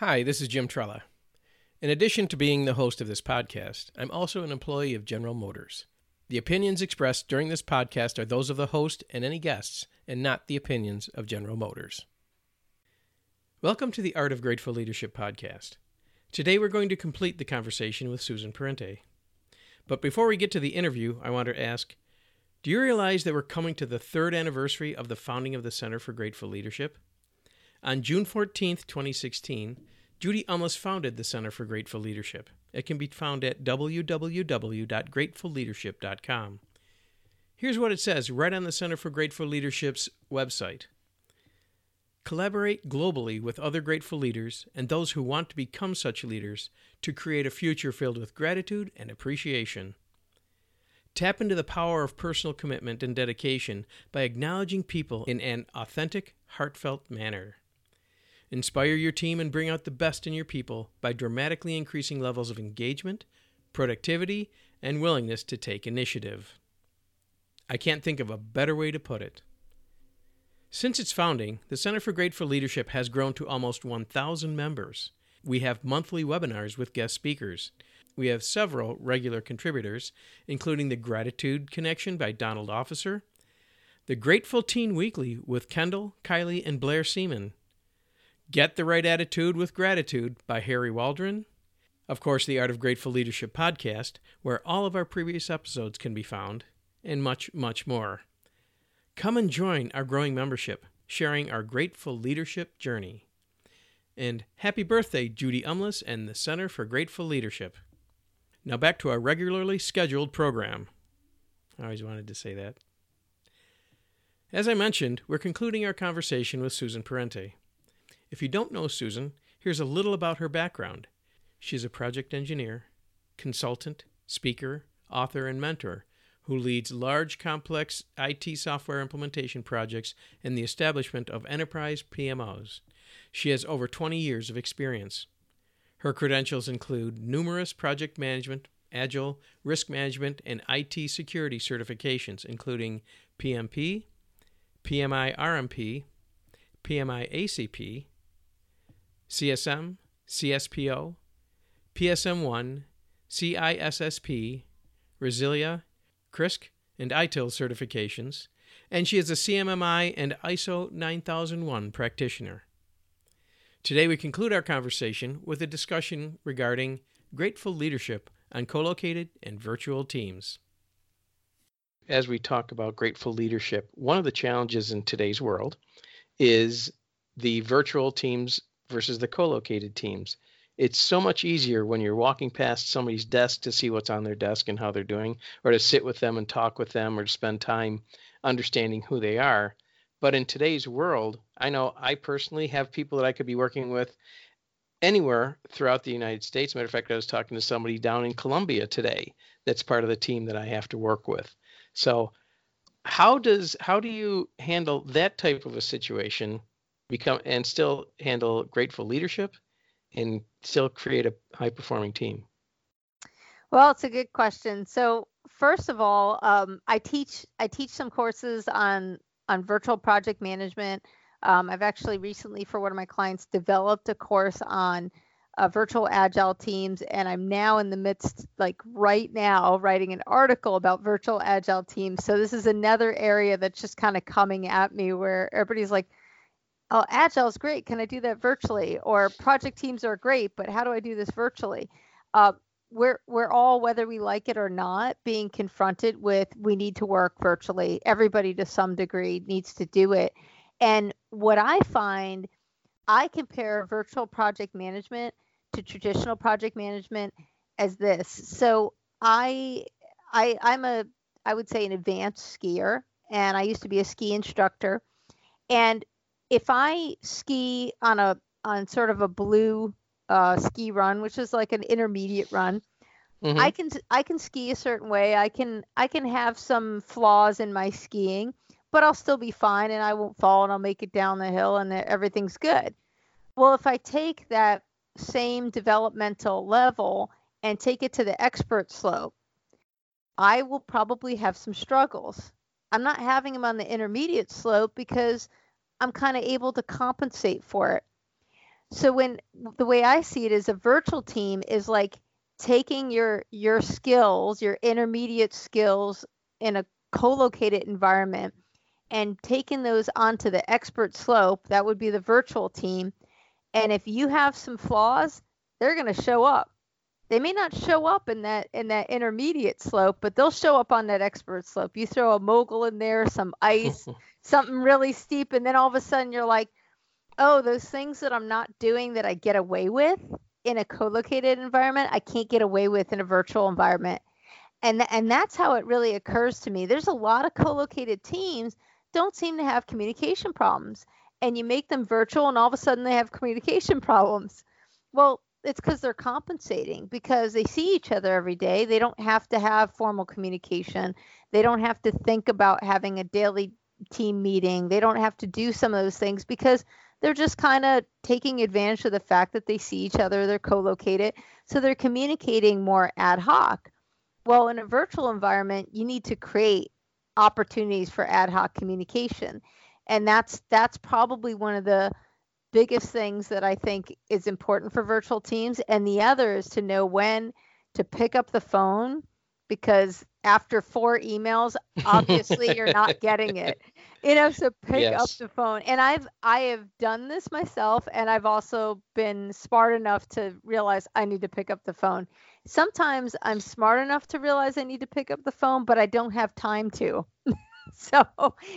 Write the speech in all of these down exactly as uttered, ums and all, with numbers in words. Hi, this is Jim Trella. In addition to being the host of this podcast, I'm also an employee of General Motors. The opinions expressed during this podcast are those of the host and any guests, and not the opinions of General Motors. Welcome to the Art of Grateful Leadership podcast. Today we're going to complete the conversation with Susan Parente. But before we get to the interview, I want to ask, do you realize that we're coming to the third anniversary of the founding of the Center for Grateful Leadership? On June fourteenth, twenty sixteen, Judy Umlas founded the Center for Grateful Leadership. It can be found at w w w dot grateful leadership dot com. Here's what it says right on the Center for Grateful Leadership's website. Collaborate globally with other grateful leaders and those who want to become such leaders to create a future filled with gratitude and appreciation. Tap into the power of personal commitment and dedication by acknowledging people in an authentic, heartfelt manner. Inspire your team and bring out the best in your people by dramatically increasing levels of engagement, productivity, and willingness to take initiative. I can't think of a better way to put it. Since its founding, the Center for Grateful Leadership has grown to almost one thousand members. We have monthly webinars with guest speakers. We have several regular contributors, including The Gratitude Connection by Don Officer, The Grateful Teen Weekly with Kendall, Kylie, and Blair Seaman, Get the Right Attitude with Gratitude by Harry Waldron. Of course, the Art of Grateful Leadership podcast, where all of our previous episodes can be found, and much, much more. Come and join our growing membership, sharing our grateful leadership journey. And happy birthday, Judy Umlas and the Center for Grateful Leadership. Now back to our regularly scheduled program. I always wanted to say that. As I mentioned, we're concluding our conversation with Susan Parente. If you don't know Susan, here's a little about her background. She's a project engineer, consultant, speaker, author, and mentor who leads large, complex I T software implementation projects and the establishment of enterprise P M Os. She has over twenty years of experience. Her credentials include numerous project management, agile, risk management, and I T security certifications, including P M P, P M I R M P, P M I A C P, C S M, C S P O, P S M one, C I S S P, Resilia, C R I S C, and I T I L certifications, and she is a C M M I and I S O nine thousand one practitioner. Today we conclude our conversation with a discussion regarding grateful leadership on co-located and virtual teams. As we talk about grateful leadership, one of the challenges in today's world is the virtual teams versus the co-located teams. It's so much easier when you're walking past somebody's desk to see what's on their desk and how they're doing, or to sit with them and talk with them, or to spend time understanding who they are. But in today's world, I know I personally have people that I could be working with anywhere throughout the United States. Matter of fact, I was talking to somebody down in Colombia today that's part of the team that I have to work with. So how does how do you handle that type of a situation become and still handle grateful leadership and still create a high-performing team? Well, it's a good question. So first of all, um, I teach I teach some courses on, on virtual project management. Um, I've actually recently, for one of my clients, developed a course on uh, virtual agile teams, and I'm now in the midst, like right now, writing an article about virtual agile teams. So this is another area that's just kind of coming at me where everybody's like, oh, agile is great. Can I do that virtually? Or project teams are great, but how do I do this virtually? Uh, we're we're all, whether we like it or not, being confronted with we need to work virtually. Everybody to some degree needs to do it. And what I find, I compare virtual project management to traditional project management as this. So I I I'm a I would say an advanced skier, and I used to be a ski instructor. And if I ski on a on sort of a blue uh, ski run, which is like an intermediate run, mm-hmm. I can I can ski a certain way. I can I can have some flaws in my skiing, but I'll still be fine and I won't fall and I'll make it down the hill and everything's good. Well, if I take that same developmental level and take it to the expert slope, I will probably have some struggles. I'm not having them on the intermediate slope because I'm kind of able to compensate for it. So when the way I see it is a virtual team is like taking your your skills, your intermediate skills in a co-located environment and taking those onto the expert slope. That would be the virtual team. And if you have some flaws, they're going to show up. They may not show up in that in that intermediate slope, but they'll show up on that expert slope. You throw a mogul in there, some ice, something really steep, and then all of a sudden you're like, oh, those things that I'm not doing that I get away with in a co-located environment, I can't get away with in a virtual environment. And th- and that's how it really occurs to me. There's a lot of co-located teams don't seem to have communication problems, and you make them virtual and all of a sudden they have communication problems. Well, it's because they're compensating, because they see each other every day. They don't have to have formal communication. They don't have to think about having a daily team meeting. They don't have to do some of those things because they're just kind of taking advantage of the fact that they see each other, they're co-located. So they're communicating more ad hoc. Well, in a virtual environment, you need to create opportunities for ad hoc communication. And that's that's probably one of the biggest things that I think is important for virtual teams. And the other is to know when to pick up the phone, because after four emails, obviously you're not getting it. You know, so pick yes. up the phone. And I've I have done this myself, and I've also been smart enough to realize I need to pick up the phone. Sometimes I'm smart enough to realize I need to pick up the phone, but I don't have time to. So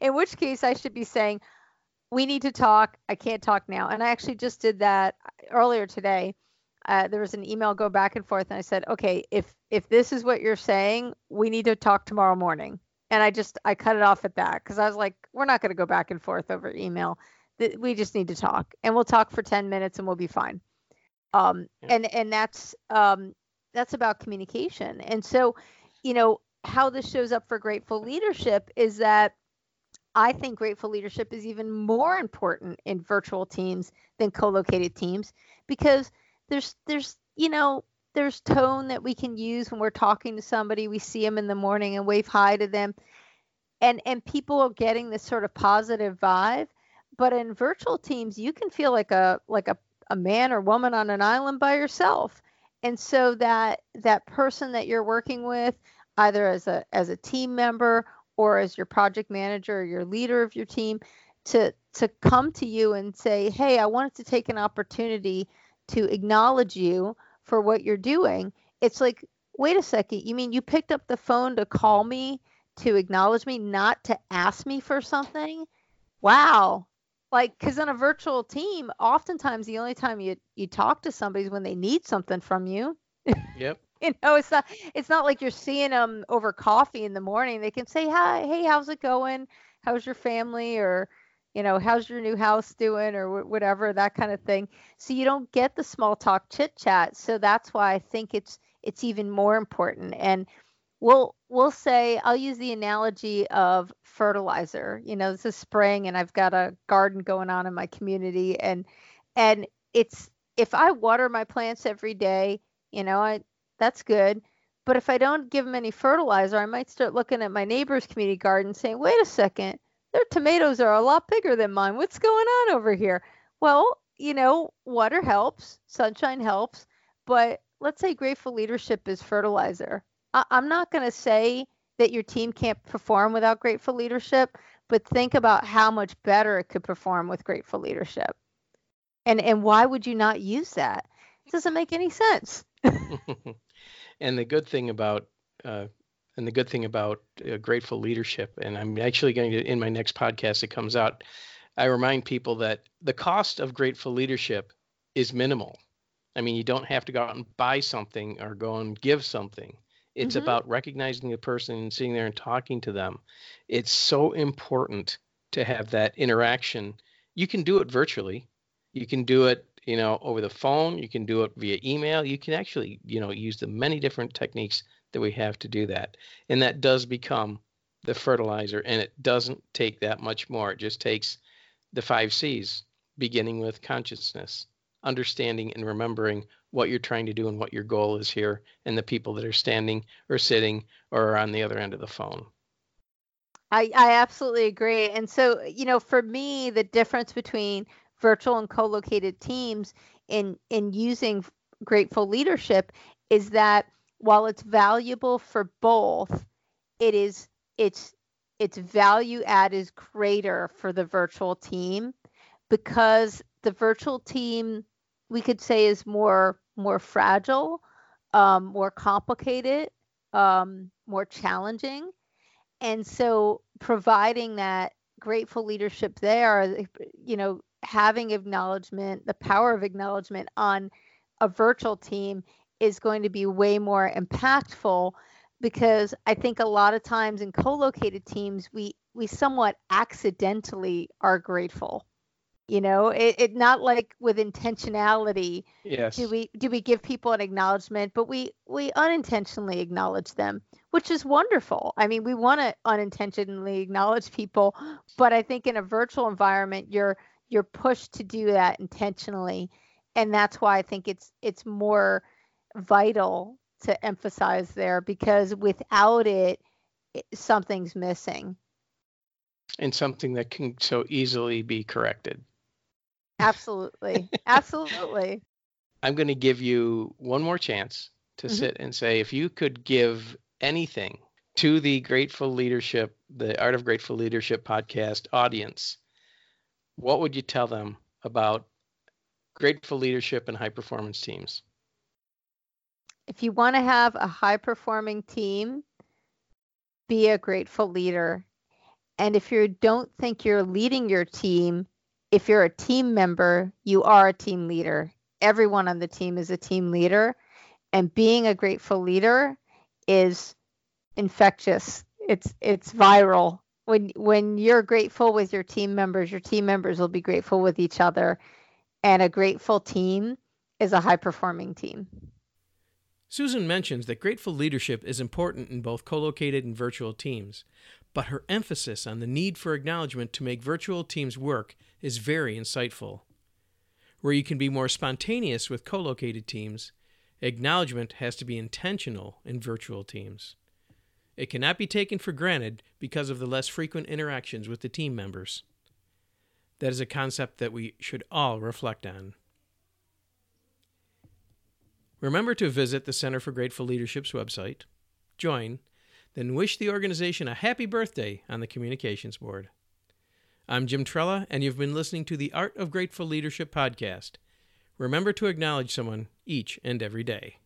in which case I should be saying, we need to talk. I can't talk now. And I actually just did that earlier today. Uh, there was an email go back and forth. And I said, okay, if if this is what you're saying, we need to talk tomorrow morning. And I just, I cut it off at that, because I was like, we're not going to go back and forth over email. We just need to talk, and we'll talk for ten minutes and we'll be fine. Um, yeah. And and that's um, that's about communication. And so, you know, how this shows up for Grateful Leadership is that I think Grateful Leadership is even more important in virtual teams than co-located teams, because there's, there's, you know, there's tone that we can use when we're talking to somebody. We see them in the morning and wave hi to them, and and people are getting this sort of positive vibe. But in virtual teams, you can feel like a like a, a man or woman on an island by yourself. And so that that person that you're working with, either as a as a team member or as your project manager or your leader of your team, to to come to you and say, hey, I wanted to take an opportunity to acknowledge you for what you're doing. It's like, wait a second, you mean you picked up the phone to call me, to acknowledge me, not to ask me for something? Wow. Like, because on a virtual team, oftentimes the only time you, you talk to somebody is when they need something from you. Yep. You know, it's not, it's not like you're seeing them over coffee in the morning. They can say, hi, hey, how's it going? How's your family? Or, you know, how's your new house doing, or whatever, that kind of thing. So you don't get the small talk chit chat. So that's why I think it's it's even more important. And we'll we'll say, I'll use the analogy of fertilizer. You know, this is spring, and I've got a garden going on in my community, and and it's, if I water my plants every day, you know, I that's good. But if I don't give them any fertilizer, I might start looking at my neighbor's community garden, saying, wait a second, their tomatoes are a lot bigger than mine. What's going on over here? Well, you know, water helps, sunshine helps, but let's say Grateful Leadership is fertilizer. I- I'm not going to say that your team can't perform without Grateful Leadership, but think about how much better it could perform with Grateful Leadership. And and why would you not use that? It doesn't make any sense. And the good thing about uh And the good thing about uh, Grateful Leadership, and I'm actually going to, in my next podcast, it comes out, I remind people that the cost of Grateful Leadership is minimal. I mean, you don't have to go out and buy something or go and give something. It's mm-hmm. about recognizing the person and sitting there and talking to them. It's so important to have that interaction. You can do it virtually. You can do it, you know, over the phone. You can do it via email. You can actually, you know, use the many different techniques that we have to do that. And that does become the fertilizer, and it doesn't take that much more. It just takes the five C's, beginning with consciousness, understanding and remembering what you're trying to do and what your goal is here, and the people that are standing or sitting or on the other end of the phone. I, I absolutely agree. And so, you know, for me, the difference between virtual and co-located teams in, in using Grateful Leadership is that while it's valuable for both, it is it's its value add is greater for the virtual team, because the virtual team, we could say, is more more fragile, um, more complicated, um, more challenging. And so providing that grateful leadership there, you know, having acknowledgement, the power of acknowledgement on a virtual team is going to be way more impactful, because I think a lot of times in co-located teams, we we somewhat accidentally are grateful. You know, it, it not like with intentionality. Yes. Do we do we give people an acknowledgement, but we we unintentionally acknowledge them, which is wonderful. I mean, we want to unintentionally acknowledge people, but I think in a virtual environment, you're you're pushed to do that intentionally, and that's why I think it's it's more vital to emphasize there, because without it, it something's missing. And something that can so easily be corrected. Absolutely. Absolutely. I'm going to give you one more chance to mm-hmm. sit and say, if you could give anything to the Grateful Leadership, the Art of Grateful Leadership podcast audience, what would you tell them about grateful leadership and high performance teams? If you want to have a high performing team, be a grateful leader. And if you don't think you're leading your team, if you're a team member, you are a team leader. Everyone on the team is a team leader. And being a grateful leader is infectious. It's it's viral. When when you're grateful with your team members, your team members will be grateful with each other. And a grateful team is a high-performing team. Susan mentions that grateful leadership is important in both co-located and virtual teams, but her emphasis on the need for acknowledgement to make virtual teams work is very insightful. Where you can be more spontaneous with co-located teams, acknowledgement has to be intentional in virtual teams. It cannot be taken for granted because of the less frequent interactions with the team members. That is a concept that we should all reflect on. Remember to visit the Center for Grateful Leadership's website, join, then wish the organization a happy birthday on the communications board. I'm Jim Trella, and you've been listening to the Art of Grateful Leadership podcast. Remember to acknowledge someone each and every day.